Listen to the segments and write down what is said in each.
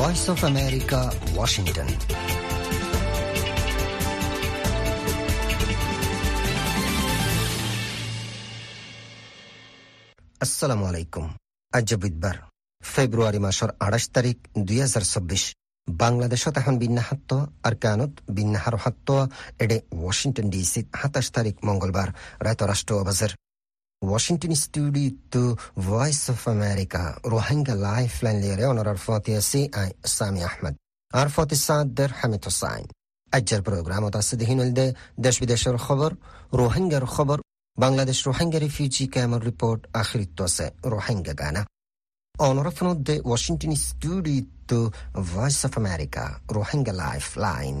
Voice of America, Washington. আসসালামু আলাইকুম। আজ বুধবার ফেব্রুয়ারি মাসের 28 তারিখ 2026। বাংলাদেশত এখন বিন্যাহাত্ত আর কানত বিন্যাহার হাত্ত এডে ওয়াশিংটন ডিসি 27 তারিখ মঙ্গলবার রাত রাষ্ট্র আবাজের ওয়াশিংটন স্টুডিওতে voice of America Rohingya life line লিয়ারে অনারার ফতেসি আই সামি আহমদ আর ফতে সাদর হামিদ হোসাইন। আজকের প্রোগ্রামত আছে দেহিনলদে দেশ বিদেশের খবর, রোহিঙ্গার খবর, বাংলাদেশ রোহিঙ্গা রিফিউজি ক্যাম্পের রিপোর্ট, আখিরিত আছে রোহিঙ্গা গানা। অনরাফনদে ওয়াশিংটন স্টুডিওতে voice of America Rohingya life line.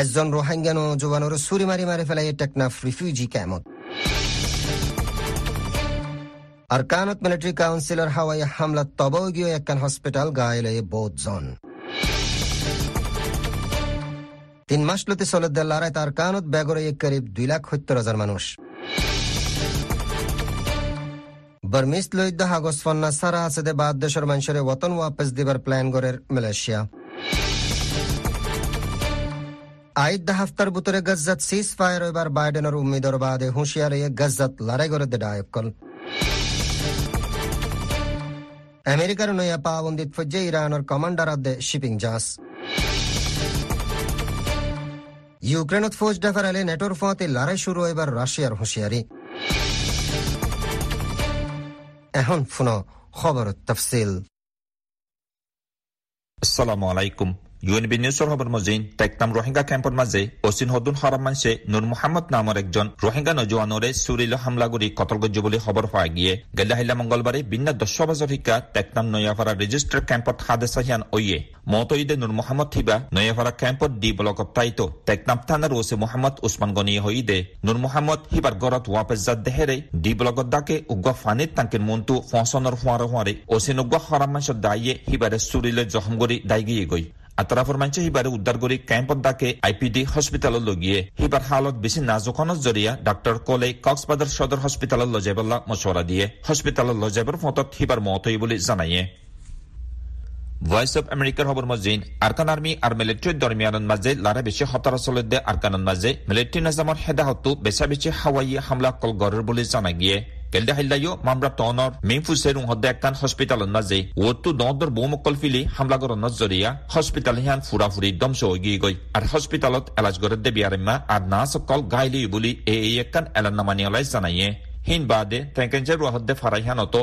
একজন রোহিঙ্গা নজওয়ানের ছুরি মারি মারি ফেলাই টেকনাফ রিফিউজি ক্যাম্পত। আর কানত মিলিটারি কাউন্সিলর হাওয়াই হামলা তবগীয় একখান হসপিটাল গায়ে লয়ে বহুত জন। 3 মাস লতে সলদ্দার লড়াই তার কানত বেগরে করিব 2,70,000 মানুষ। বর্মিস লইদ্দা হাগস ফন্না সারা আছেদে বাদ দেশের মানুষের ওতন ওয়াপস দিবার প্ল্যান গরের মালয়েশিয়া। আইদ্দা হাফতার বুতরে গজ্জাত সিজ ফায়ার হইবার বাইডেনের উম্মিদর বাদে হুঁশিয়ার এ গজ্জাত লড়াই গরে দে ডায়কল। আমেরিকার নয়া পাবন্দিত ফৌজে ইরানের কমান্ডার আদে শিপিং জাহাজ। ইউক্রেনত ফৌজ ডাফার আলে নেটোর ফতে লড়াই শুরু হইবার রাশিয়ার হুঁশিয়ারি। এখন শুনো খবরের তফসিল। আসসালামু আলাইকুম। ইউএনবি নিউজৰ খবৰ মজিন টেকনাম রোহিঙ্গা ক্যাম্পৰ মাজে অচিন হদুন হরাম মানছে নূর মোহাম্মদ নামৰ একজন রোহিঙ্গা নজওয়ানৰে চুৰিল হামলা কৰি কতল গজ্জ বুলি খবৰ পোৱা গিয়ে গেলাহিলা মঙ্গলবাৰে বিন্না 10 বজাৰ শিকা টেকনাম নয়াপাৰা ৰেজিষ্ট্ৰ ক্যাম্পত হাদেসাহিয়ান অয়ে মতইদে নূর মোহাম্মদ থিবা নয়াপাৰা ক্যাম্পত ডি ব্লকত তাইতো টেকনাম থানাৰ ওছে মোহাম্মদ উসমান গনিয়ে হইদে নূর মোহাম্মদ হিবাৰ গৰত ওয়াপজাত দেহেৰে ডি ব্লকত ডাকে উগ্ৰ ফানিত তাংকে মনটো ফসনৰ হোৱাৰ হোৱাৰে অচিন উগ্ৰ হরাম মানছত দায়ে হিবাৰে চুৰিলে জখম কৰি দাইগিয়ে গৈ আতরাফর মানছে হিবারে উদ্ধার করে ক্যাম্পত ডাকে আইপিডি হসপিটালত লগিয়ে হিবার হালত বেশি নাজুকনত জরিয়া ডাক্তার কলে কক্সবাজার সদর হসপিটালত লজাইবল্লা মশওয়ারা দিয়ে হসপিটালত লজাইবর ফতত হিবার মত হই বলে জানাইয়ে। ভয়েস অফ আমেরিকার খবর মজিন আরকান আর্মি আর মিলিটারির দরমিয়ানের মাজে লড়াই বেশি হতার চলতে আরকানের মাজে মিলিটারি নিজামর হেদাহতো বেছা বেছি হাওয়াই হামলা কল গড়ের বলে জানা গিয়ে গেলদাহিল্লাইও মামলা টনর মেমফুসের হদ্দে একখান হসপিটালের মাজে ওটু দর বৌমকল ফিলি হামলাগর নজরিয়া হসপিটাল হিয়ান ফুরাফুরি দমস গিয়ে গই আর হসপিটালত এলাজগরের দেবিয়ারেম্মা আর নাচ কল গাইলি বলে এই একখান এলান্নামানিয়ালাই জানাইয়ে। হিন বাদে টেঙ্কেঞ্জের রহদ্দে ফারাইহানত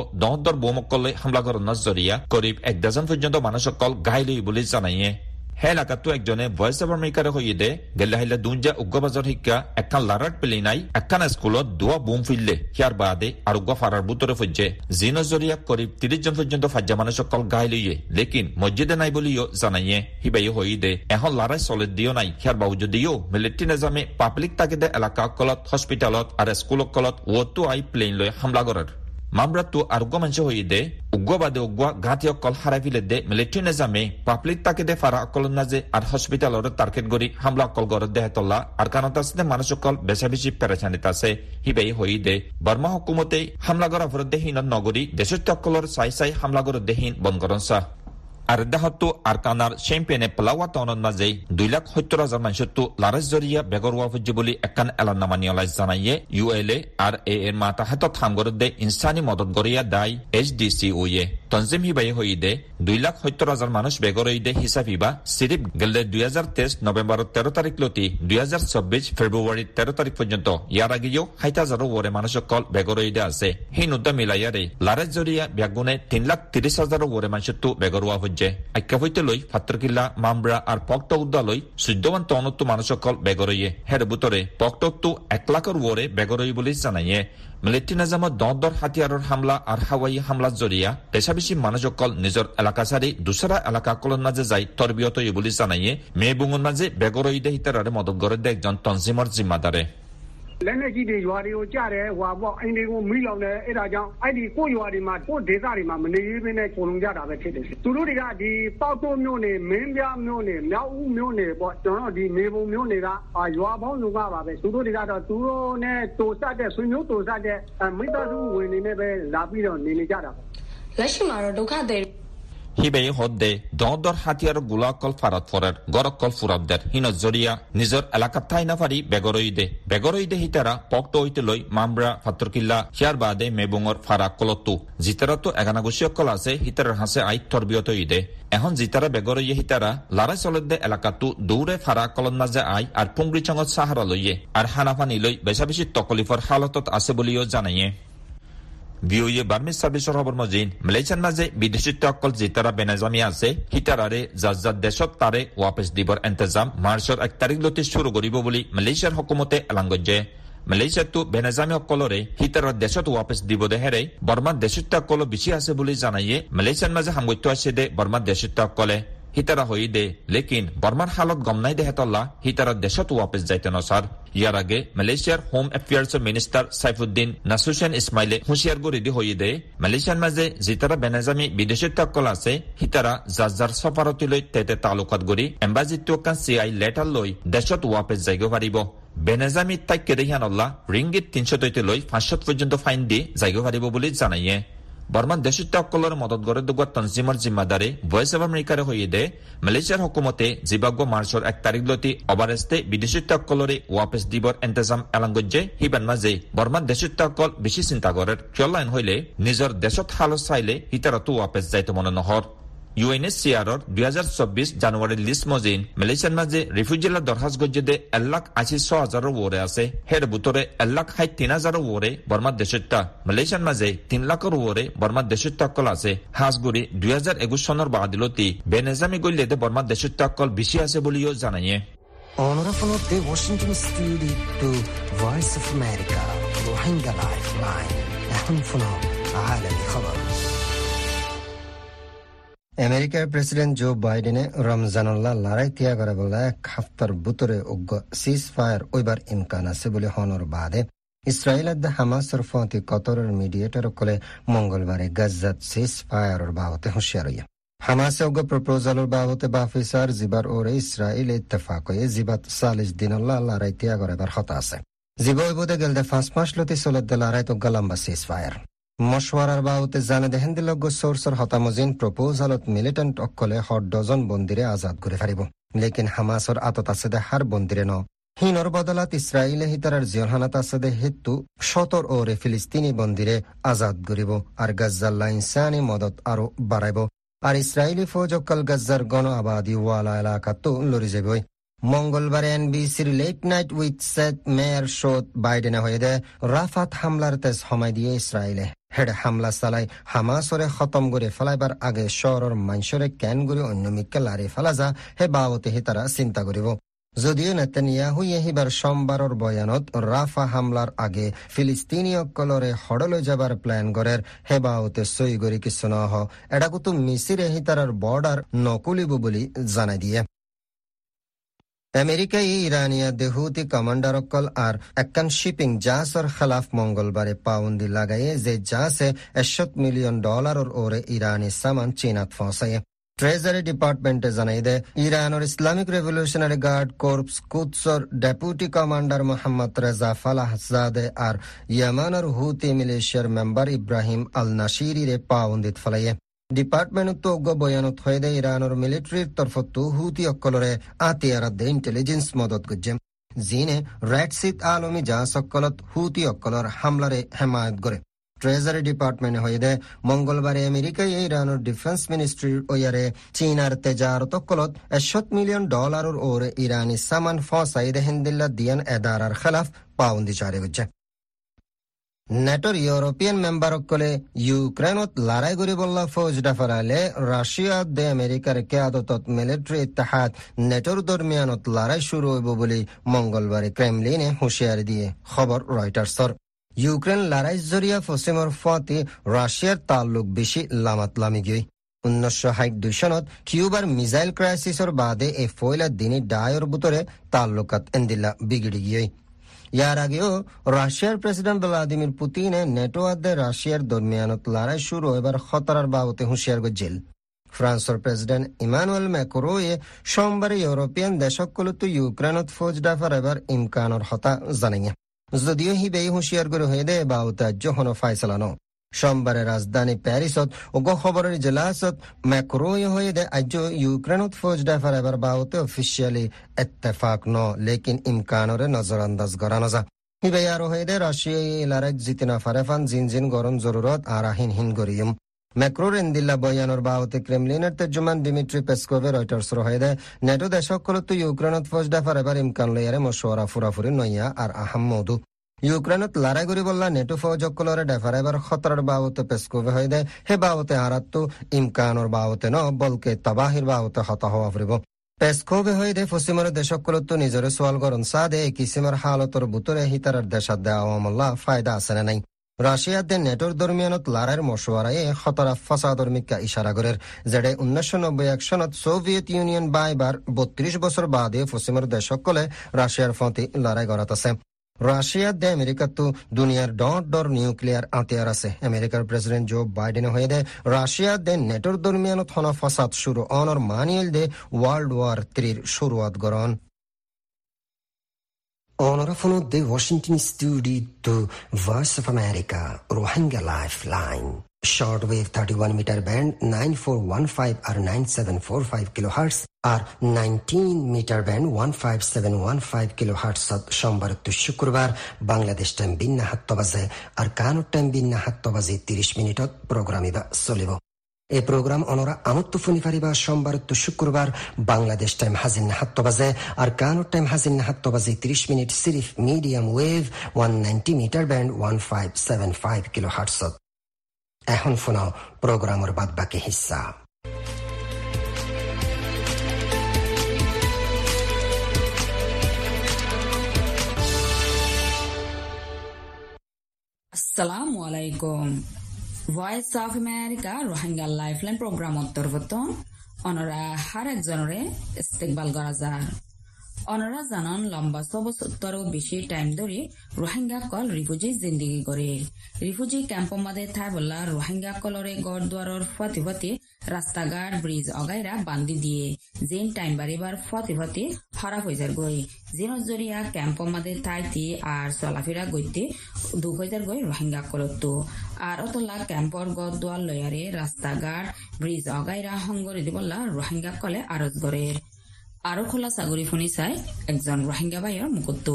দর বৌমকলে হামলাগর নজরিয়া করিব 1 ডজন পর্যন্ত মানুষসকল গাইলি বলে জানাইয়ে। হে এলাকাতো একজনে ভয়েস অফ আমেরিকার হইয়ে দে গেলাহিলা দুঞ্জা উগ্রবাজার শিক্ষা একখান লারাট পেলি নাই একখান স্কুলত দুয়া বোম ফিরলে হিয়ার বাদে আর উগ্র ফারার বুতরে ফজে জিনজরিয়া করিব 30 জন পর্যন্ত ফাজ্জা মানুষসকল গাই লইয়ে লেকিন মসজিদে নাই বলিও জানাইয়ে। হিবাইয়ে হই দে এখন লড়াই চলে দিও নাই হিয়ার বাবুজ দিও মিলিটারি নিজামে পাবলিক তাকে দে এলাকা কলত হসপিটালত আর স্কুল কলত ওতো আই প্লেন লই হামলা করার মামলা তো আরোগ্য মানুষ হই দে উগ্রবাদে উগ্র ঘাঁটি অকল হারাই ফেলে দে মিলিটারি নিজামে পাবলিক তাকে দে ফারা অকল নাজে আর হসপিটালের টার্গেট করি হামলা অকল গড়ের দেহতলা আর কানত আছে মানুষ অকল বেছা বেছি পেরেছানিত আছে। হিবাই হই দে বর্মা হকুমতে হামলা করা ফর দেহীন নগরী দেশস্থ অকলর চাই চাই হামলা করা দেহীন বনকরণ শাহ আর দেহতো আর কানার চ্যাম্পিয়নে পেলাওয়া টাউনের মাজে 2,70,000 মানুষতো লারেস জরিয়া বেগরওয়া ফুজি বলে একখান এলান্নামানিয়ালাই জানাইয়ে। ULA আর এ এর মাতা হাতত হামগরে দে ইনসানি মদত গরিয়া দায় HDCOA তঞ্জিম। হিবাই হই দে 2,70,000 মানুষ বেগরই দে হিসাব হিবা সিরিপ গেলে 2023 নভেম্বরের 13 তারিখ লতি 2026 ফেব্রুয়ারির 13 তারিখ পর্যন্ত ইয়ার আগেও 60,000 ওরে মানুষসকল বেগরই দে আছে। হিন উদ্যম মিলাইয়ারে লারেস জরিয়া ব্যাগুনে 3,30,000 ওরে মানুষতো বেগরওয়া ফুজি পাত্রকিল্লা মামরা আর পকট উদ্যালয় সূর্যবান তনত্ব মানুষসকল বেগরইয়ে হের বুতরে পকটকতো 1 লাখের ওরে বেগরই বলে জানাইয়ে। মিলিটারি নিজামত দর হাতিয়াৰৰ হামলা আর হাওয়াই হামলার জরিয়া পেশা বেশি মানুষসকল নিজৰ এলাকা সারি দুসরা এলাকা কলন মাজে যাই তরবিয়ত বলে জানাইয়ে। মেয়ে বুঙন মাজে বেগরই দে হিতারারে মদত গড়ে দে একজন তঞ্জিমৰ জিম্মাদারে। လက်နက်ကြီးတွေရွာတွေကိုကျတယ်ဟွာပေါ့အိမ်တွေကိုမိလောင်တယ်အဲ့ဒါကြောင့်အဲ့ဒီကိုရွာတွေမှာကိုဒေသတွေမှာမနေရေးပဲနဲ့ခြုံလုံးကြတာပဲဖြစ်တယ်သူတို့တွေကဒီပေါက်တိုးမျိုးနေမင်းပြမျိုးနေမြောက်ဦးမျိုးနေပေါ့ကျွန်တော်ဒီနေပုံမျိုးတွေကရွာပေါင်းလူကပါပဲသူတို့တွေကတော့သူတို့နဲ့တူစတဲ့ဆွေမျိုးတူစတဲ့မိသားစုဝင်တွေနဲ့ပဲလာပြီးတော့နေနေကြတာလက်ရှိမှာတော့ဒုက္ခတွေহিবেই হদ্দে দর হাতিয়ার গোলাকল ফারত ফরের গরকল ফুরাবদের হিন জরিয়া নিজৰ এলাকাত ঠাই নাফাৰি বেগৰৈদে হিতাৰা পক্ত ঐতে লৈ মামৰা ফাতৰকিল্লা হিয়াৰ বাদে মেবঙৰ ফাৰা কলতো জিতাৰাতো এগানাগুচিয়কল আছে হিতাৰাৰ হাছে আইত তৰবিয়ত ঐদে এখন জিতাৰা বেগৰৈয়ে হিতাৰা লাৰাই চলদে এলাকাতো দৌৰে ফাৰা কলন নাজে আই আৰু পুংৰি চঙত চাহাৰা লৈয়ে আৰু হানাফানি লৈ বেচা বেছি তকলিফৰ হালতত আছে বুলিও জানায়ে ভিওয়ে বার্মিজ সার্ভিসৰ খবৰ মজিন মালয়েছিয়াৰ মাজে বিদেশী তকল জিতাৰা বেনাজামি আছে হিতাৰাৰে জাজাত দেশত তাৰে ৱাপেছ দিবৰ ইন্তজাম মাৰ্চৰ ১ তাৰিখলৈকে শুৰু কৰিব বুলি মালয়েছিয়াৰ হকুমতে এলাংগজ্জে মালয়েছিয়াতো বেনাজামি সকলৰে হিতাৰাৰ দেশত ৱাপেছ দিব দেহেৰে বৰ্মাৰ দেশী তকল বেছি আছে বুলি জানায়ে মালয়েছিয়াৰ মাজে সামগ্য আছে দে বৰ্মাৰ দেশী তকলে হিতাৰা হৈ দে লেকিন বৰ্মাৰ হালত গম নাই দেহেতলা হিতাৰাৰ দেশত ৱাপেছ যাইতে নচাৰ ইয়ার আগে মালয়েশিয়ার হোম এফেয়ার্সের মিনিস্টার সাইফুদ্দিন নাসুসেন ইসমাইলে হুঁশিয়ার গরিদি হয়ে দেয় মালয়েশিয়ার মাজে জিতারা বেনাজামি বিদেশী তকল আছে হিতারা জাজার সফারতি লৈ তেতে তালুকাত গড়ি এম্বাজি টোকান সিআই লেটার লৈ দেশত ওয়াপেজ জায়গা পারিব বেনাজামি তাই কেদেহিয়ানল্লা রিঙ্গিত ৩০০ লৈ ৫০০ পর্যন্ত ফাইন দি জায়গা পারিব বলে জানাইয়ে বর্মান দেশী তকলৰ মদত গড়ে দুগা তঞ্জিমৰ জিম্মাদাৰে ভয়েছ অব আমেৰিকাৰ হৈ দে মালয়েছিয়াৰ হকুমতে জিম্বাবৱে মাৰ্চৰ ১ তাৰিখলৈকে অবাৰেষ্টে বিদেশী তকলৰে ৱাপেছ দিবৰ ইন্তজাম এলাংগজ্জে হিবান মাজে বৰ্মান দেশী তকল বেছি চিন্তা কৰে কিয়লাইন হৈলে নিজৰ দেশত হালত চাইলে হিতাৰতো ৱাপেছ যাইতো মনে নহৰ UNHCRৰ 2024 জানুৱাৰীৰ লিষ্ট মজিন মালয়েছিয়াৰ মাজে ৰিফিউজিলা দৰহাজ গজ্জে ১,৮০,০০০ ওৰে আছে হেৰ বুটৰে ১,৬০,০০০ ওৰে বৰ্মা দেশত মালয়েছিয়াৰ মাজে ৩,০০,০০০ ওৰে বৰ্মা দেশত কল আছে হাজগুৰি ২০২১ চনৰ বাদিলতি বেনাজামি গলিয়ে বৰ্মা দেশত কল বেছি আছে বুলিও জানায়ে অনৰাফল দে ৱাশ্বিংটন স্টুডিঅ' টু voice of America Rohingya life line এখন ফলো আলামী খবৰ আমেরিকার প্রেসিডেন্ট জো বাইডেনে রমজানুল্লাহ লড়াই ত্যাগ করে বলে এক হপ্তার ভিতরে উগ্র সিজ ফায়ার ওইবার ইমকান আছে বলে হনর বাদে ইসরায়েলের হামাসের ফতি কতরের মিডিয়েটর কলে মঙ্গলবারে গাজাত সিজ ফায়ারের বাবদে হুঁশিয়ার হইয়া হামাসে উগ্র প্রপোজালের বাবদে বাফিসার জিবার ওরে ইসরায়েল ইত্তেফাক হয়ে জিবাত 40 দিনল্লাহ লড়াই ত্যাগ করে এবার হতা আছে জিবই বোধে গেলদে 5 মাস লতি চলতে লড়াই তো গালাম্বা সিজ ফায়ার মশওয়ারার বাবদে জানে দেহেন দিলজ্ঞ সোর্সর হতামজিন প্রপোজালত মিলিটেন্ট অকলে হর ডজন বন্দিরে আজাদ করে ফারিব লেকিন হামাসর আতত আছে দে হার বন্দিরে ন হিনর বদলাত ইসরায়েলে হিতারার জিয়রহানাত আছে দে হেতু ১৭ ওরে ফিলিস্তিনি বন্দিরে আজাদ করিব আর গাজ্জাল্লা ইনসানি মদত আরো বাড়াইব আর ইসরায়েলি ফৌজ অকল গাজ্জার গণ আবাদী ওয়ালা এলাকাতো লড়ি যাবই মঙ্গলবার এনবিসির late night with Seth Meyers শোত বাইডেনে হয়ে দে রাফাত হামলার তেজ সময় দিয়ে ইসরায়েলে হেড হামলা চালাই হামাসরে খতম করে ফেলাইবার আগে শহরের মানুষরে ক্যান করে অন্য মিককে লারি ফেলা যা হে বাবতেহি তারা চিন্তা করিব যদিও নেতানিয়াহু এহিবার সোমবারের বয়ানত রাফা হামলার আগে ফিলিস্তিনীয়কলরে হড়লৈ যাবার প্ল্যান করে হে বাবতে সই করে কিছু নহ এটাকুতো মিসির এহি তারার বর্ডার নকুলিব বলে জানাই দিয়ে আমেরিকায় ইরানিয়া দেহুতি কমান্ডার অকল আর একখান শিপিং জাহাজের খেলাফ মঙ্গলবারে পাউন্দি লাগাইয়ে যে জাহাজে $100 মিলিয়ন ওরে ইরানি সামান চীনাত ফসাইয়ে ট্রেজারি ডিপার্টমেন্টে জানাই দে ইরানের ইসলামিক রেভলিউশনারি গার্ড কর্পস কুদসর deputy commander Mohammad Reza Falahzadeh আর ইয়ামানের হুতি মিলিশিয়ার মেম্বার ইব্রাহিম আল নাসিরিরে পাউন্দিত ফলাইয়ে ডিপার্টমেন্ট বয়ানত হয়ে দে ইরানের মিলিটারির তরফতো হুতি অকলরে আতিয়ারাদে ইন্টেলিজেন্স মদত গজ্জে জিনে রেডসিত আলমী জাহাজ অকলত হুতি অকলর হামলারে হেমায়ত করে ট্রেজারি ডিপার্টমেন্ট হয়ে দে মঙ্গলবারে আমেরিকায় ইরানের ডিফেন্স মিনিস্ট্রির ওয়ারে চীনার তেজারত অকলত $100 মিলিয়ন ওরে ইরানি সামান ফসাই দেহিন্দিল্লা দিয়ান এদারার খেলাফ পাউন্দি জারি গজ্জে নেটোর ইউরোপিয়ান মেম্বারসকলে ইউক্রেনত লড়াই করিবল্লা ফৌজ ডাফারালে রাশিয়াত দে আমেরিকার কেয়াদতত মিলিটারি ইত্তেহাদ নেটোর দরমিয়ানত লড়াই শুরু হইব বলে মঙ্গলবারে ক্রেমলিনে হুঁশিয়ারি দিয়ে খবর রয়টার্সর ইউক্রেন লড়াই জরিয়া পশ্চিমর ফতে রাশিয়ার তাল্লুক বেশি লামাত লামি গই 1962 সনত কিউবার মিসাইল ক্রাইসিসর বাদে এ ফয়লা দিনী ডায়র বুতরে তাল্লুকাত এন্দিল্লা বিগড়ি গিয়ে ইয়ার আগেও রাশিয়ার প্রেসিডেন্ট ভ্লাদিমির পুতিনে নেটোয়াদে রাশিয়ার দরমিয়ানত লড়াই শুরু এবার খতরার বাবতে হুঁশিয়ার গজ্জেল। ফ্রান্সর প্রেসিডেন্ট ইমানুয়েল ম্যাক্রোয়ে সোমবারে ইউরোপিয়ান দেশকলত ইউক্রেনত ফৌজ ডাফার এবার ইমকানর হতা জানিয়ে, যদিও হি বেই হুঁশিয়ার করে হয়ে দেয় বাউতা জহন ফাইসলানো। সোমবারে রাজধানী প্যারিসত উগ খবরের জেলাসত ম্যাক্রোয়ে হয়ে দেয় আজ ইউক্রেনত ফৌজ ডাফার এবার বাউতে অফিসিয়ালি এত্তেফাক ন, লেকিন ইমকানরে নজরান্দাজ করানো যা হিবেই আরো হয়ে দেয় রাশিয়া ইলারেক জিতিনা ফারেফান জিনজিন গরম জরুরত আরাহীন হিন গরিয়ম। ম্যাক্রোর ইন্দিল্লা বয়ানোর বাওতে ক্রেমলিনের তর্জমান ডিমিট্রি পেসকোভের রয়টার্সর হয়ে দেয় নেটো দেশকলত ইউক্রেনত ফৌজ ডাফার এবার ইমকান লইয়ারে মশওয়ারা ফুরাফুরি নইয়া আর আহাম মধু। ইউক্রেনত লড়াই করি বললা নেটো ফৌজকলরে ডাফার এবার খতরার বাওতে পেসকোভে হয়ে দেয় হে বাওতে আরাত্তু ইমকানোর বাওতে ন, বলকে তাবাহির বাওতে হতা হওয়া ফুরিব। পেসকোভে হয়ে দেয় পশ্চিমের দেশকলত নিজরে সোয়াল গরম সাদে এই কিসিমের হালতর বুতরে হিতারার দেশাত দেয়া আওয়ামল্লা ফায়দা আছে না নাই। রাশিয়াতে নেটোর দরমিয়ানত লড়াইয়ের মশওয়ারায় খতরা ফসাদর্মিকা ইশারা করের, যেটা 1991 সনত সোভিয়েত ইউনিয়ন বাইবার 32 বছর বাদে পশ্চিমের দেশসকলে রাশিয়ার ফতি লড়াই গড়াত আছে। রাশিয়াতে আমেরিকাতো দুনিয়ার ডর ডর নিউক্লিয়ার আতিয়ার আছে। আমেরিকার প্রেসিডেন্ট জো বাইডেন হয়ে দেয় রাশিয়াতে নেটোর দরমিয়ানত হন ফসাদ শুরু অনর মানিয়েল দে ওয়ার্ল্ড ওয়ার 3 শুরুয়াত গড়ন। Honorable de Washington studio to Voice of America Rohingya Lifeline shortwave 31 meter band 9415 or 9745 kilohertz or 19 meter band 15715 kilohertz at Shombar to Shukrabar Bangladesh time binna 7 baje ar Kano time binna 7 baje 30 minute program iba solibo এই programme অনরা আমত্ত ফোনি ফারিবা সোমবার তো শুক্রবার Bangladesh time Hajin 7 বাজে আর কানো time Hajin 7 বাজে 30 মিনিট সিরিফ medium wave 190 metre band 1575 kilohertz. এখন শোনাও প্রোগ্রামের বাদ বাকি হিস্সা। আসসালামু আলাইকুম। Voice of America Rohingya lifeline program অন্তর্গত অনরা হার একজনরে ইস্তেকবাল করা যায়। অনরা জানান লম্বা 6 বছরও বেশি টাইম ধরে রোহিঙ্গা কল রিফিউজি জিন্দিগি করে। রিফিউজি ক্যাম্প মাদে থাই বলা রোহিঙ্গা কলরে ঘর দুয়ারর ফতে ফতে রাস্তাঘাট ব্রিজ অগাইরা বান্ধি দিয়ে যেন টাইম বাড়িবার ফতে ফতে হরা হয়ে যার গই, যেন জরিয়া ক্যাম্প মাদে থাইতে আর চলাফেরা গইতে দুঃখ হয়ে যার গই রোহিঙ্গা কলত। আর অতলা ক্যাম্পর ঘর দুয়ার লয়ারে রাস্তাঘাট ব্রিজ অগাইরা হংগরি দি বললা রোহিঙ্গা কলে আরজ করে। আরো খোলা সাগরি ফোনি চাই একজন রোহিঙ্গা ভাইয়ের মুকুত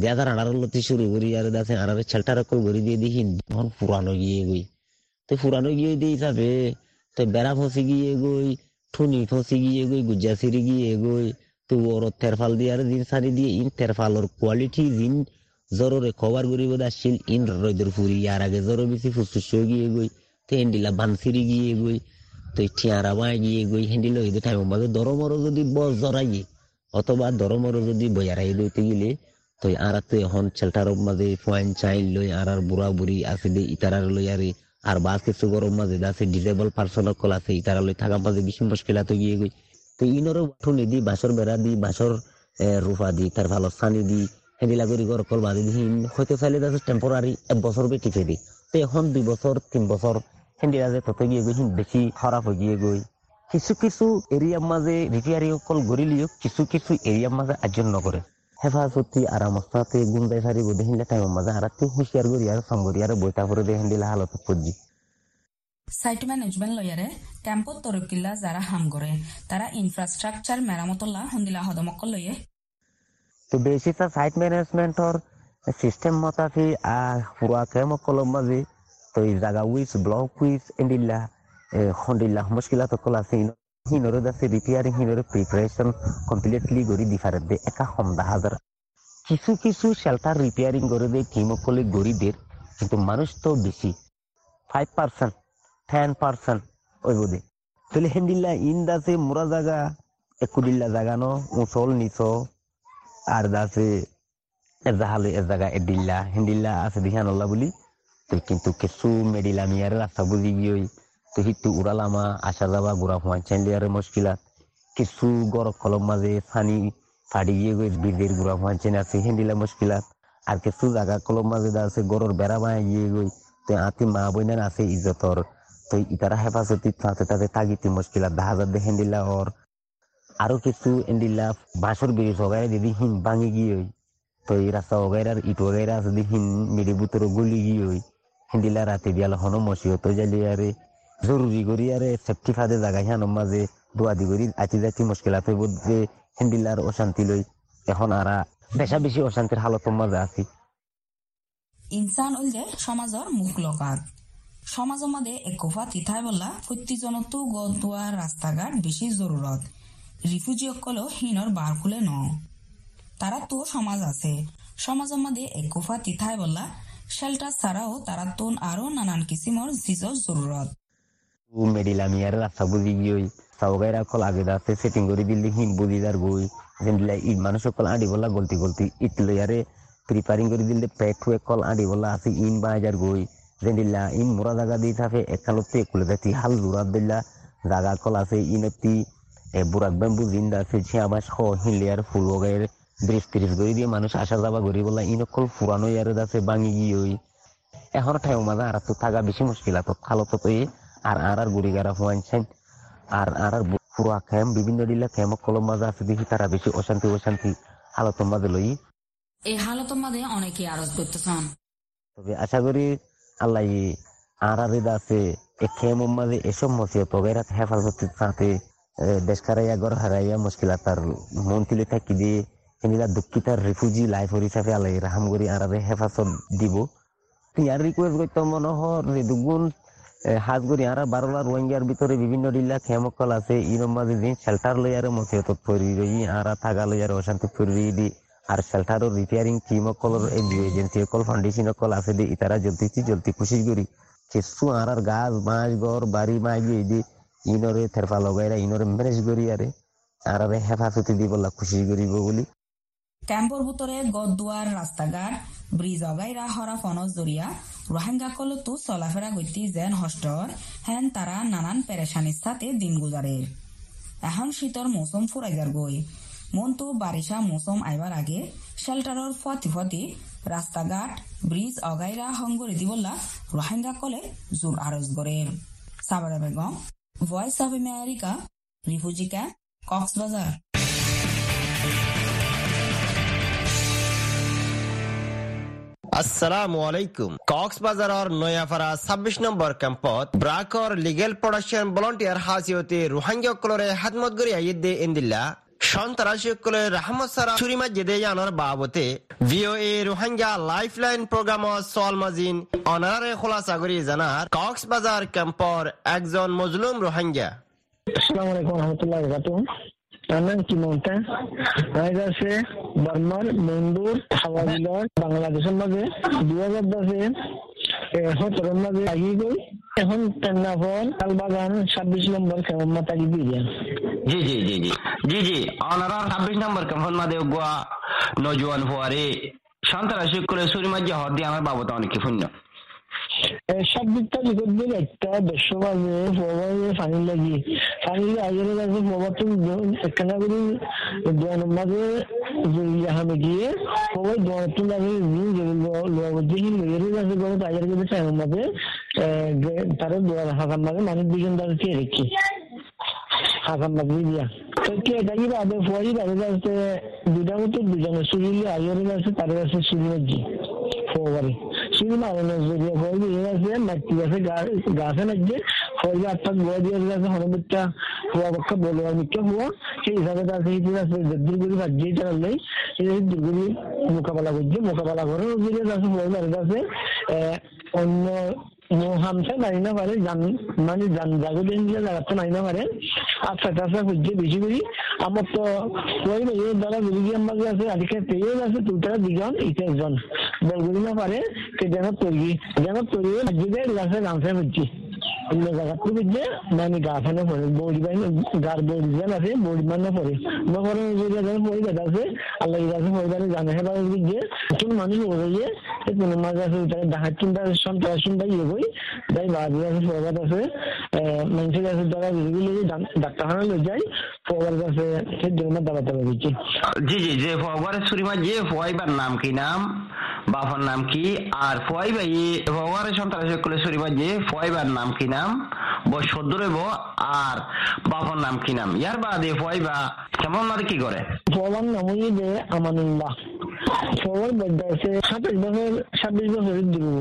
দেয়ার আড়ারলতি শুরু করি আর দাসে আড়ারে ছেলটা রকল ঘুরি দিয়ে দি হিন্দন পুরানো গিয়ে গই তো পুরানো গিয়ে দিয়ে যাবে তো বেড়া ফসি গিয়ে গই ঠুনি ফসি গিয়ে গই গুজা সিঁড়ি গিয়ে গই তো ওর তেরফাল দিয়ে আর জিন সারি দিয়ে ইন তেরফালর কোয়ালিটি জিন জরুরে খবর গরিব দাসিল ইন রৈদর ফুরি আর আগে জরো বেশি ফুসফুস গিয়ে গই তো এন্ডিলা বানসিরি গিয়ে গই তুই ঠিয়ারা বাই গিয়ে গই হেঁডিল দরমরো যদি বস জড়াই অথবা দরমরো যদি বয়ারাই লইতে গেলে তুই আর তুই এখন ছেলটার মাঝে ফয়েন চাইল লই আর বুড়া বুড়ি আছে দে ইতারার লই আরে আর বাস কিছু গরম মাঝে আছে ডিজেবল পার্সোনাল কল আছে ইতারা লই থাকা মাঝে বেশি মুশকিল তো গিয়ে গই তুই ইনরও ঠুনি দি বাঁশর বেড়া দি বাঁশর রূপা দি তার ভালো সানি দি হেঁডিলা করি গর কল বাঁধি দি হয়তো চাইলে আছে টেম্পোরারি 1 বছর বে টিকে দি তো এখন 2 বছর 3 বছর হেন্ডিরা যে তত গিয়ে গই বেশি খারাপ হয়ে গিয়ে গই। কিছু কিছু এরিয়ার মাঝে রিপিয়ারি অকল গড়িলিও কিছু কিছু এরিয়ার মাঝে আয়োজন নগরে হেফাজতি আর মস্তাতে গুন্দাই সারি গো দেহিলা টাইমের মাঝে আর হুঁশিয়ার গড়ি আর সঙ্গরি আর বইটা করে দে হেন্ডিলা হালত পড়জি। সাইট ম্যানেজমেন্ট লয়ারে ক্যাম্পত তরকিল্লা যারা হাম করে তারা ইনফ্রাস্ট্রাকচার মেরামতলা হন্দিলা হদমকল লয়ে তো বেশি সাইট ম্যানেজমেন্টর সিস্টেম মতাফি আর পুরা ক্যাম্পকল মাঝে তো এই জায়গা উইস ব্লক উইস এন্ডিল্লা খন্ডিল্লা মুশকিলা তকল আছে হিনরে দাসে রিপেয়ারিং হিনরে প্রিপারেশন কমপ্লিটলি গড়ি দিফারে দে একা হমদা হাজার কিছু কিছু শেল্টার রিপেয়ারিং করে দেয় টিমকলে গরিদের কিন্তু মানুষ তো বেশি 5% 10% ওই বোধে তাহলে হেন্ডিল্লা ইন দাসে মোরা জায়গা একুডিল্লা জাগানো উঁচল নিচ আর দাসে এজাহালে এ জায়গা এডিল্লা হেন্ডিল্লা আছে দিহানল্লা বলি কিন্তু কিছু মেডিলা মিয়ারে রাস্তা বুঝি গিয়ে তো হিটু উড়ালামা আসা যাওয়া গোড়া ফোয়ান চাইলে আর মুশকিলাত কিছু গরম কলম মাঝে সানি ফাড়িয়ে গই বিড়ির গুড়া ফাঁচেন আছে হেন্ডিলা মুশকিলা আর কিছু জায়গা কলম মাঝে আছে গরুর বেড়া ভাঙিয়ে গই তো আতি মা বইনার আছে ইজ্জতর তো ইতারা হেফাজতি আছে তাদের তাগিতি মুশকিলা দাহাজার দে হেন্ডিলা ওর আরো কিছু হেন্ডিলা বাঁশর বিড়ি সবাই দিদি হিন ভাঙি গিয়ে তো এই রাস্তা ওগাইরার ইট ওগাইরা আছে দি হিন মিড়ি বুতর গলি গিয়ে হিন্দিলা রাতে বিয়াল হনো মসিও তো জালি আরে জরুরি করি আরে সেফটি ফাঁদে জায়গায় হানো মাঝে দোয়াদি করি আতি জাতি মুশকিলা তো বুঝবে হিন্দিলার অশান্তি লই এখন আরা বেশা বেশি অশান্তির হালত মাঝে আছি। ইনসান উল্লে সমাজর মুখ লকার সমাজ মাঝে একফা তিথায় বলা প্রত্যেকজনতো গদুয়া রাস্তাঘাট বেশি জরুরত রিফিউজি অকলও হিনর বার খুলে ন তারা তো সমাজ আছে সমাজ মাঝে একফা তিথায় বলা শেল্টার ছাড়াও তারা তো আরো নানান কিসিমর জিজর জরুরত মেডিলামিয়ার রাস্তা বুঝি গিয়ে সাউগাইরা কল আগে আছে সেটিং করে দিল্লি হিন বুঝি যার গই যেমডিলা ই মানুষ কল আঁটি বলা গলতি গলতি ইট লইয়ারে প্রিপারিং করে দিলে প্যাক হয়ে কল আঁটি বলা আছে ইন বাজার গই যেমডিলা ইন মোরা জায়গা দিয়ে থাকে একালতে খুলে যাচ্ছি হাল জোড়ার দিল্লা জাগা কল আছে ইনতি বুড়াক ব্যাম্বু জিন আছে সে আবার স হিলিয়ার ফুল গায়ের ব্রিজ ত্রিজ করে দিয়ে মানুষ আসা যাওয়া করি বলা ইন কল পুরানো ইয়ারে আছে বাঙি গিয়ে ওই এখন ঠাই মাঝে আর তো থাকা বেশি মুশকিল আত খালো তো আর আর গুড়ি গাড়া হওয়ানছেন আর আর পুরা ক্যাম্প বিভিন্ন ডিলা ক্যাম্প কলম মাঝে আছে দেখি তারা বেশি অশান্তি অশান্তি হালত মাঝে লই এই হালত মাঝে অনেকে আরজ করতেছেন তবে আশা করি আল্লাহ আর আর আছে এই ক্যাম্প মাঝে এসব মসিয়ে তবেরা হেফাজতের সাথে দেশ হারাইয়া ঘর হারাইয়া মুশকিলা তার মন্ত্রী থাকি দিয়ে সেগুলা দুঃখিতার রিফিউজি লাইফ হিসাবে আল্লাহ রাহাম করি আর হেফাজত দিব ইয়ার রিকুয়েস্ট করতে মনে হর দুগুণ হাজগুড়ি আর বারোলা রোহিঙ্গার ভিতরে বিভিন্ন ডিল্লা খেমকল আছে ইরম মাঝে দিন শেল্টার লই আর মসিহত ফরি রই আর থাকা লই আর অশান্তি ফরি দি আর শেল্টারও রিপেয়ারিং টিমকলর এই এজেন্সি কল ফাউন্ডেশন কল আছে দি ইতারা জলতিছি জলতি খুশি করি কিছু আর আর গাছ বাঁশ ঘর বাড়ি মাগি দি ইনরে থেরফা লগাইরা ইনরে ম্যানেজ করি আরে আর হেফাজতি দি বলা খুশি করিব বলি ক্যাম্পর ভিতরে গদুয়ার রাস্তাঘাট ব্রিজ অগাইরা হরা ফনস জরিয়া রোহিঙ্গা কলতো চলাফেরা গতি যেন হস্টর হেন তারা নানান পেরেশানির সাথে দিন গুজারে এখন শীতর মৌসুম ফুরাইজার গই মন তো বারিশা মৌসুম আইবার আগে শেল্টারর ফতি ফতি রাস্তাঘাট ব্রিজ অগাইরা হংগরি দিবলা রোহিঙ্গা কলে জোর আরজ করে। সাবারা Begum, voice of America, refugee camp, Cox's Bazar. আসসালামু আলাইকুম। কক্সবাজার আর নয়াপাড়া ২৬ নম্বর ক্যাম্পত ব্রাক আর লিগেল প্রোটেকশন ভলান্টিয়ার হাজিয়তে রোহিঙ্গা কলরে হাদমত গরি আইদে ইনদিল্লা সন্ত্রাসকলে রহমত সারা চুরিমা জেদে জানার বাবতে ভিওএ রোহিঙ্গা লাইফলাইন প্রোগ্রাম সলমাজিন অনারে খোলাসা গরি জানার কক্সবাজার ক্যাম্পর একজন মজলুম রোহিঙ্গা। আসসালামু আলাইকুম রাহমাতুল্লাহি ওয়া বারাকাতুহু। বাংলাদেশের মাঝে ২০১০ সতেরোর মাঝে আগিয়ে গেল এখন তেনাফল কালবাগান ২৬ নম্বর মাতাগি দিয়ে জি জি জি জি জি জি অনারা ২৬ নম্বর কেমন মাঝে গোয়া নজওয়ান ফোয়ারে সন্ত্রাসী করে সুরি মাঝে হর দিয়ে আমার বাবদ অনেকে শূন্য তারা দোয়ার হাকাম মাঝে মানুষ দুজন তাদের চেয়ে রেখে হাকাম মাঝে দিয়া দুটা মতো দুজনে সুরিলে আগের আছে তাদের কাছে সুরিমাজি ফোয়ারে মোকাবেলা করছে মোকাবেলা করে অন্য হামসা নাই না পারে মানে জাগো জায়গাতে নাই না পারে আচ্ছা টাচা খুঁজছে বেশি করি আমার তো দ্বারা আমাকে আছে আজকে পেয়ে আছে দুটা দুজন ইজন বলগুলি না পারে তৈরি গাছে গামছা খুঁজছি অন্য জায়গা তো খুঁজছে মানে গাছানো পড়ে বৌড়ি গার বৌড়ি জান আছে বৌড়ি মানে পড়ে পরিবার আছে আল্লাহ গাছে পরিবারে জানে সেটা খুঁজছে কোন মানুষ ওড়ে কোনো মাছ আছে ডাহার চিন্তা সন্ত্রাস চিন্তা ইয়ে করি তাই বাড়ি আছে পরিবার আছে মানুষের কাছে যারা ডাক্তারখানা নিয়ে যায় ফোয়ার কাছে দাঁড়াতে পারবি। জি জি, যে ফোয়ার সুরিমা যে ফোয়াইবার নাম কি নাম বাবার নাম কি আর ফোয়াইবাই ফোয়ার সন্ত্রাসী করলে সুরিমা যে ফোয়াইবার নাম কি নাম সদ্য রইব আর বাবার নাম কি নাম ইয়ার বাদে ফোয়াইবা কেমন আর কি করে ফোয়ার নাম হইয়ে যে আমানুল্লাহ ফোয়ার বড্ডা আছে ২৭ বছর ২৬ বছর দিবু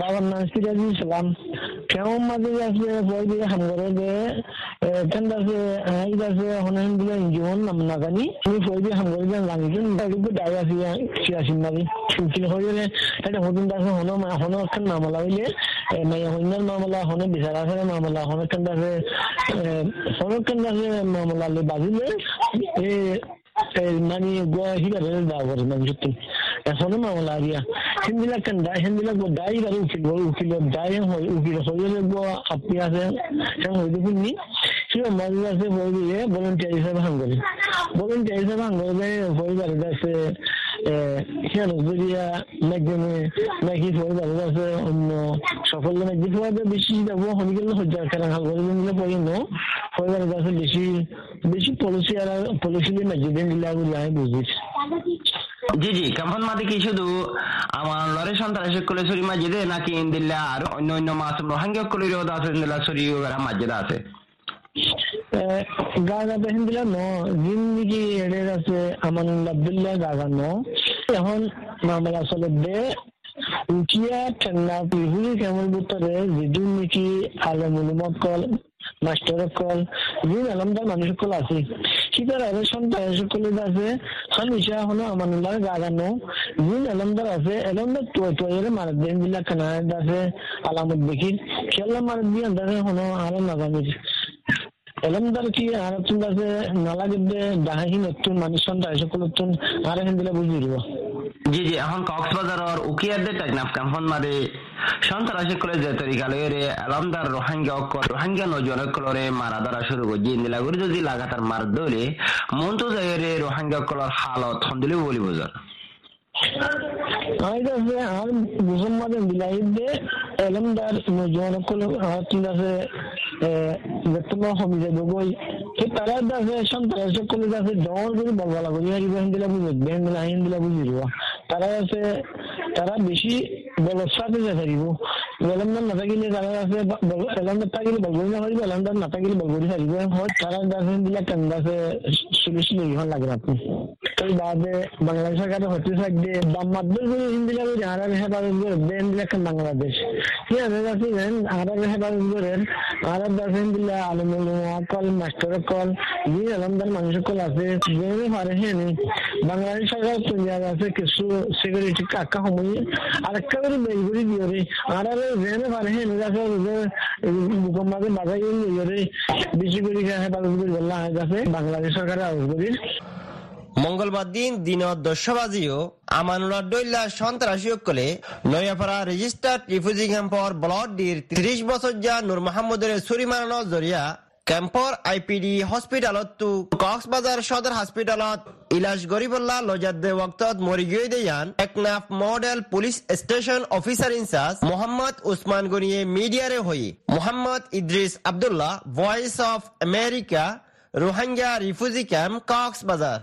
বাবার নাম সিরাজুল ইসলাম কেমন মাঝে আছে বই দিয়ে হামগরে যে ঠান্ডাছে আইদাছে হনাইগুলো ইঞ্জন নাম না জানি তুমি বই দিয়ে হামগরে যে লাগিছেন একটু দায় আছে সিয়াসিন নাবি শুনছিল হইলে এটা হদিন দাস হনো হনো খান মামলা হইলে মানে হইনার মামলা হনো বিচার আছে মামলা হনো ঠান্ডাছে হনো ঠান্ডাছে মামলা লে বাজিলে এ মানে সত্যি এখনো মামলা দিয়া সেনবিলা কান্দা সেনবিলা দায় আৰু উকিলৰ দায় উকিল শৰীৰে আপি আছে শুনি মাঝে আছে হৈ দিয়ে ভলণ্টিয়াৰ হিচাপে হাম কৰে ভলণ্টিয়াৰ হিচাপে হাম কৰে পৰিবাৰ আছে খেলজুড়িয়া মেঘনে নাকি পরিবারের আছে অন্য সকল মেঘি পরিবার বেশি যাবো হরিকেল সজ্জা খেলা হাল করে দিন পড়ি ন পরিবারের কাছে বেশি বেশি পলিসি আর পলিসি মেঘি দিন দিলে আমি নাই বুঝিস। জি জি, কাম্পন মাদে কি শুধু আমার লড়ে সন্ত্রাসী কলে সরি মাঝেদে নাকি ইন্দিল্লা আর অন্য অন্য মাছ রোহিঙ্গা কলে আছে ইন্দিল্লা সরি ওরা মাঝেদা আছে গাজা পেহেন দিলা নিকি এড়ে আছে আমানুল আবদুল্লাহ গাজা ন এখন মামলা চলে দে উঠিয়া ঠান্ডা পিহুরি কেমন ভিতরে যেদিন নাকি আলমুলুমত কল মাস্টারক কল দিন আলমদার মানুষ কল আছে সীতারাম সন্তান সকলে আছে হামিশা হলো আমানুল্লাহ গাজা ন দিন আলমদার আছে আলমদার তৈরি মারা দেন দিলা কানাদ আছে আলামত দেখির খেলা মারা দিয়ে দেখে হলো আরো নাগামির এলমদার কি আর আছে নালা গেদে ডাহি নতুন মানুষ সকলতুন আর দিলে বুঝি দিব। জি জি, এখন কক্সবাজারের উকিয়াদে টেকনাফ কামন মারে সন্ত্রাসী কলে যে তরিকালের এলমদার রোহিঙ্গা নজরে মারা ধরা শুরু করছি নীলাগুড়ি যদি লাগাতার মার দলে মন্টু জায়গারে রোহিঙ্গা কলর হালত সন্দিলেও বলি বোঝার আইদাসে আর মুসলমানদের বিলাইদে এলমদার নজরে কলর হালত আছে তারা বেশি বলসাতে থাকিব এলমদার না থাকিলে তারা আছে এলমদার থাকিলে বলগরি না হারিব এলমদার না থাকিলে বলগরি হারিব তারা বিলাক কান্দাছে সলিউশন ইহন লাগে আপনি তাই বাদে বাংলাদেশ সরকারে হতে থাকবে দাম মাধ্যম করে ইন্দিরা করে আর হেফাজত করে দেন লেখেন বাংলাদেশ কি আমি আছি জানেন আর হেফাজত করেন আর দাসেন্দিল্লা আলমুল আকল মাস্টার কল জি আলমদার মানুষ কল আছে যেভাবে পারে বাংলাদেশ সরকার তৈরি আছে কিছু সিকিউরিটি কাকা সময়ে আর একটা করে বেগুড়ি দিয়ে রে আর যেভাবে পারে ভূকম্পে বাজাই রে বেশি করে হেফাজত করে বললাম আছে বাংলাদেশ সরকারের আউজগুলির মঙ্গলবার দিন দিনত ১০টা বাজিও আমানুল্লাহ দৈল্লা সন্ত্রাসী কলে নয়াপাড়া রেজিস্টার রিফিউজি ক্যাম্পর ব্লড ডির ৩০ বছরীয়া নূর মাহমুদের ছুরি মারানোর জরিয়া ক্যাম্পর আইপিডি হসপিটালত তু কক্সবাজার সদর হসপিটালত ইলাজ গরিবুল্লাহ লজাত দে ওয়াক্তত মরি গিয়ে দেয়ান একনাফ model police station officer in charge Mohammad Usman গনিয়ে মিডিয়ারে হই Mohammad Idris Abdullah voice of America Rohingya refugee camp Cox's Bazar.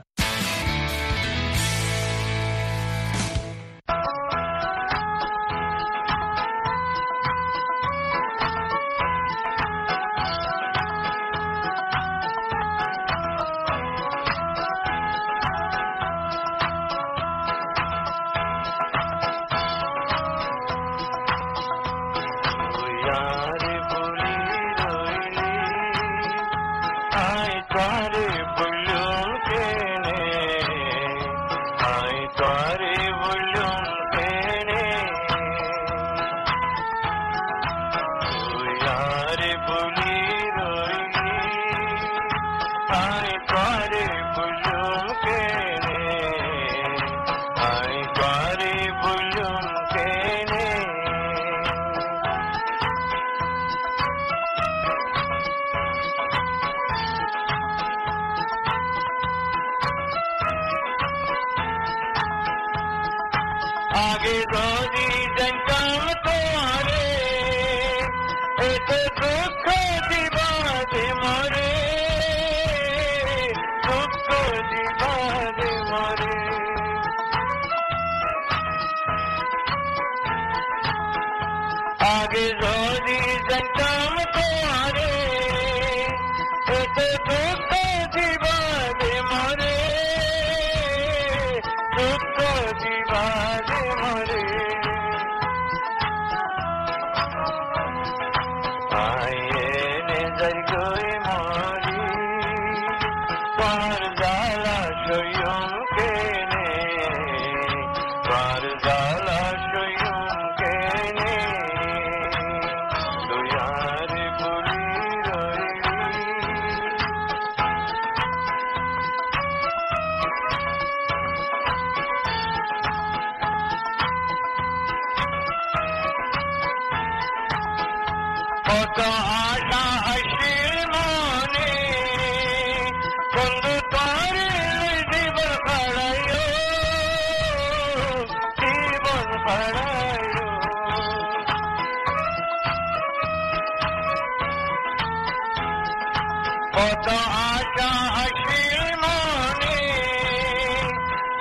কত আশা হাসি মনে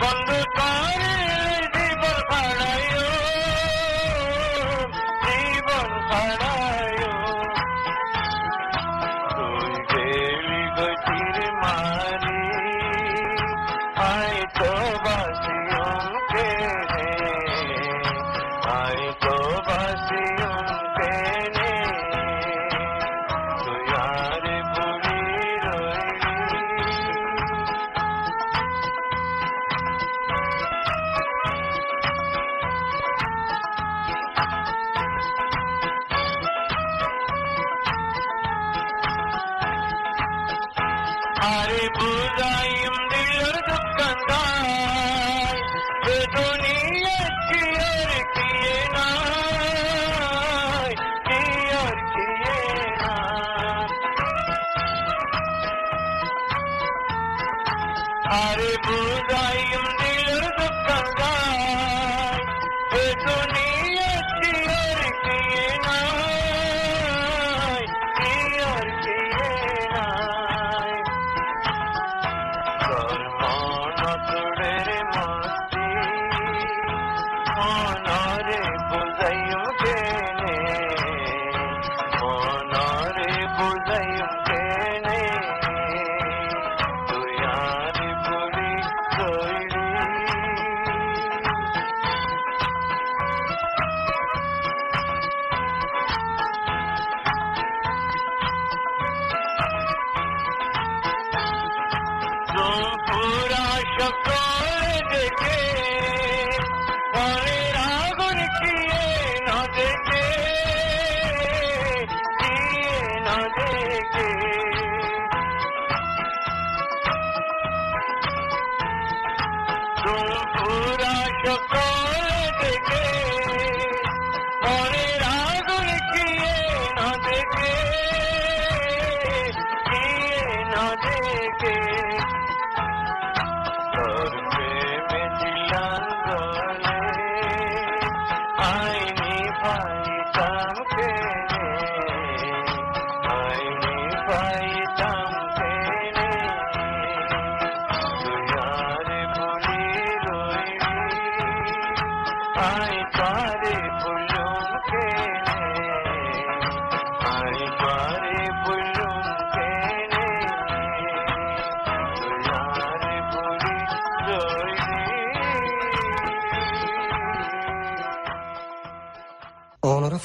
বন্ধু তার জীবন ভাড়ায় জীবন ভাড়ায় তুই দেবী গতির মারি আয় তো বাসিয়কে আয় তো বাসিয়কে আরে বুঝাই দিলর দুকানদার এ দুনিয়া কি আর কিয়ে নাই কি আর কিয়ে নাই আরে বুঝাই দিলর দুকানদার এ দুনিয়া কি আর কিয়ে নাই কি আর কিয়ে নাই পুরা সকল দেখে পরের আগুন কিয়ে না দেখে কিয়ে না দেখে পুরা সকল দেখে পরের আগুন কিয়ে না দেখে কিয়ে না দেখে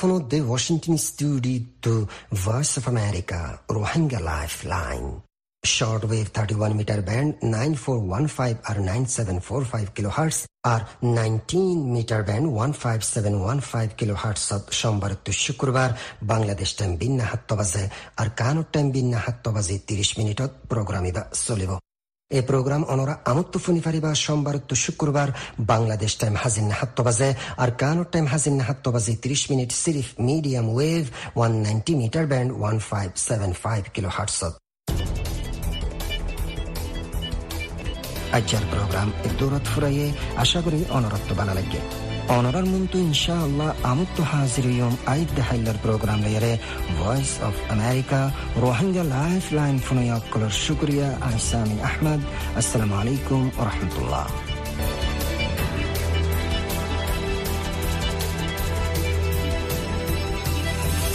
From the Washington studio to Voice of America, Rohingya Lifeline. Shortwave 31 meter band 9415 or 9745 kilohertz or 19 meter band 15715 kilohertz of Shombar to Shukurbar, Bangladesh time binna 7 baje or Kanur time binna 7 baje 30 minute program ida solibo. এই programme অনরা আমত্ত ফনিফারিবা সোমবার তো শুক্রবার Bangladesh time হাজিন ৭ বাজে আর Canada time হাজিন ৭ বাজে ৩০ মিনিট সিরিফ medium wave 190 metre band 1575 kilohertz. আজকের প্রোগ্রাম দূরত ফুরাইয়ে আশা করি অনরত্ব বানা লাগে অনরার মন্তু ইনশাআল্লাহ আমত্ত হাজির ইয়ম আইদ হাইলার প্রোগ্রাম লইরে voice of America Rohingya lifeline phone ইয়াকলর শুকরিয়া আহসানি আহমদ আসসালামু আলাইকুম ওয়া রাহমাতুল্লাহ।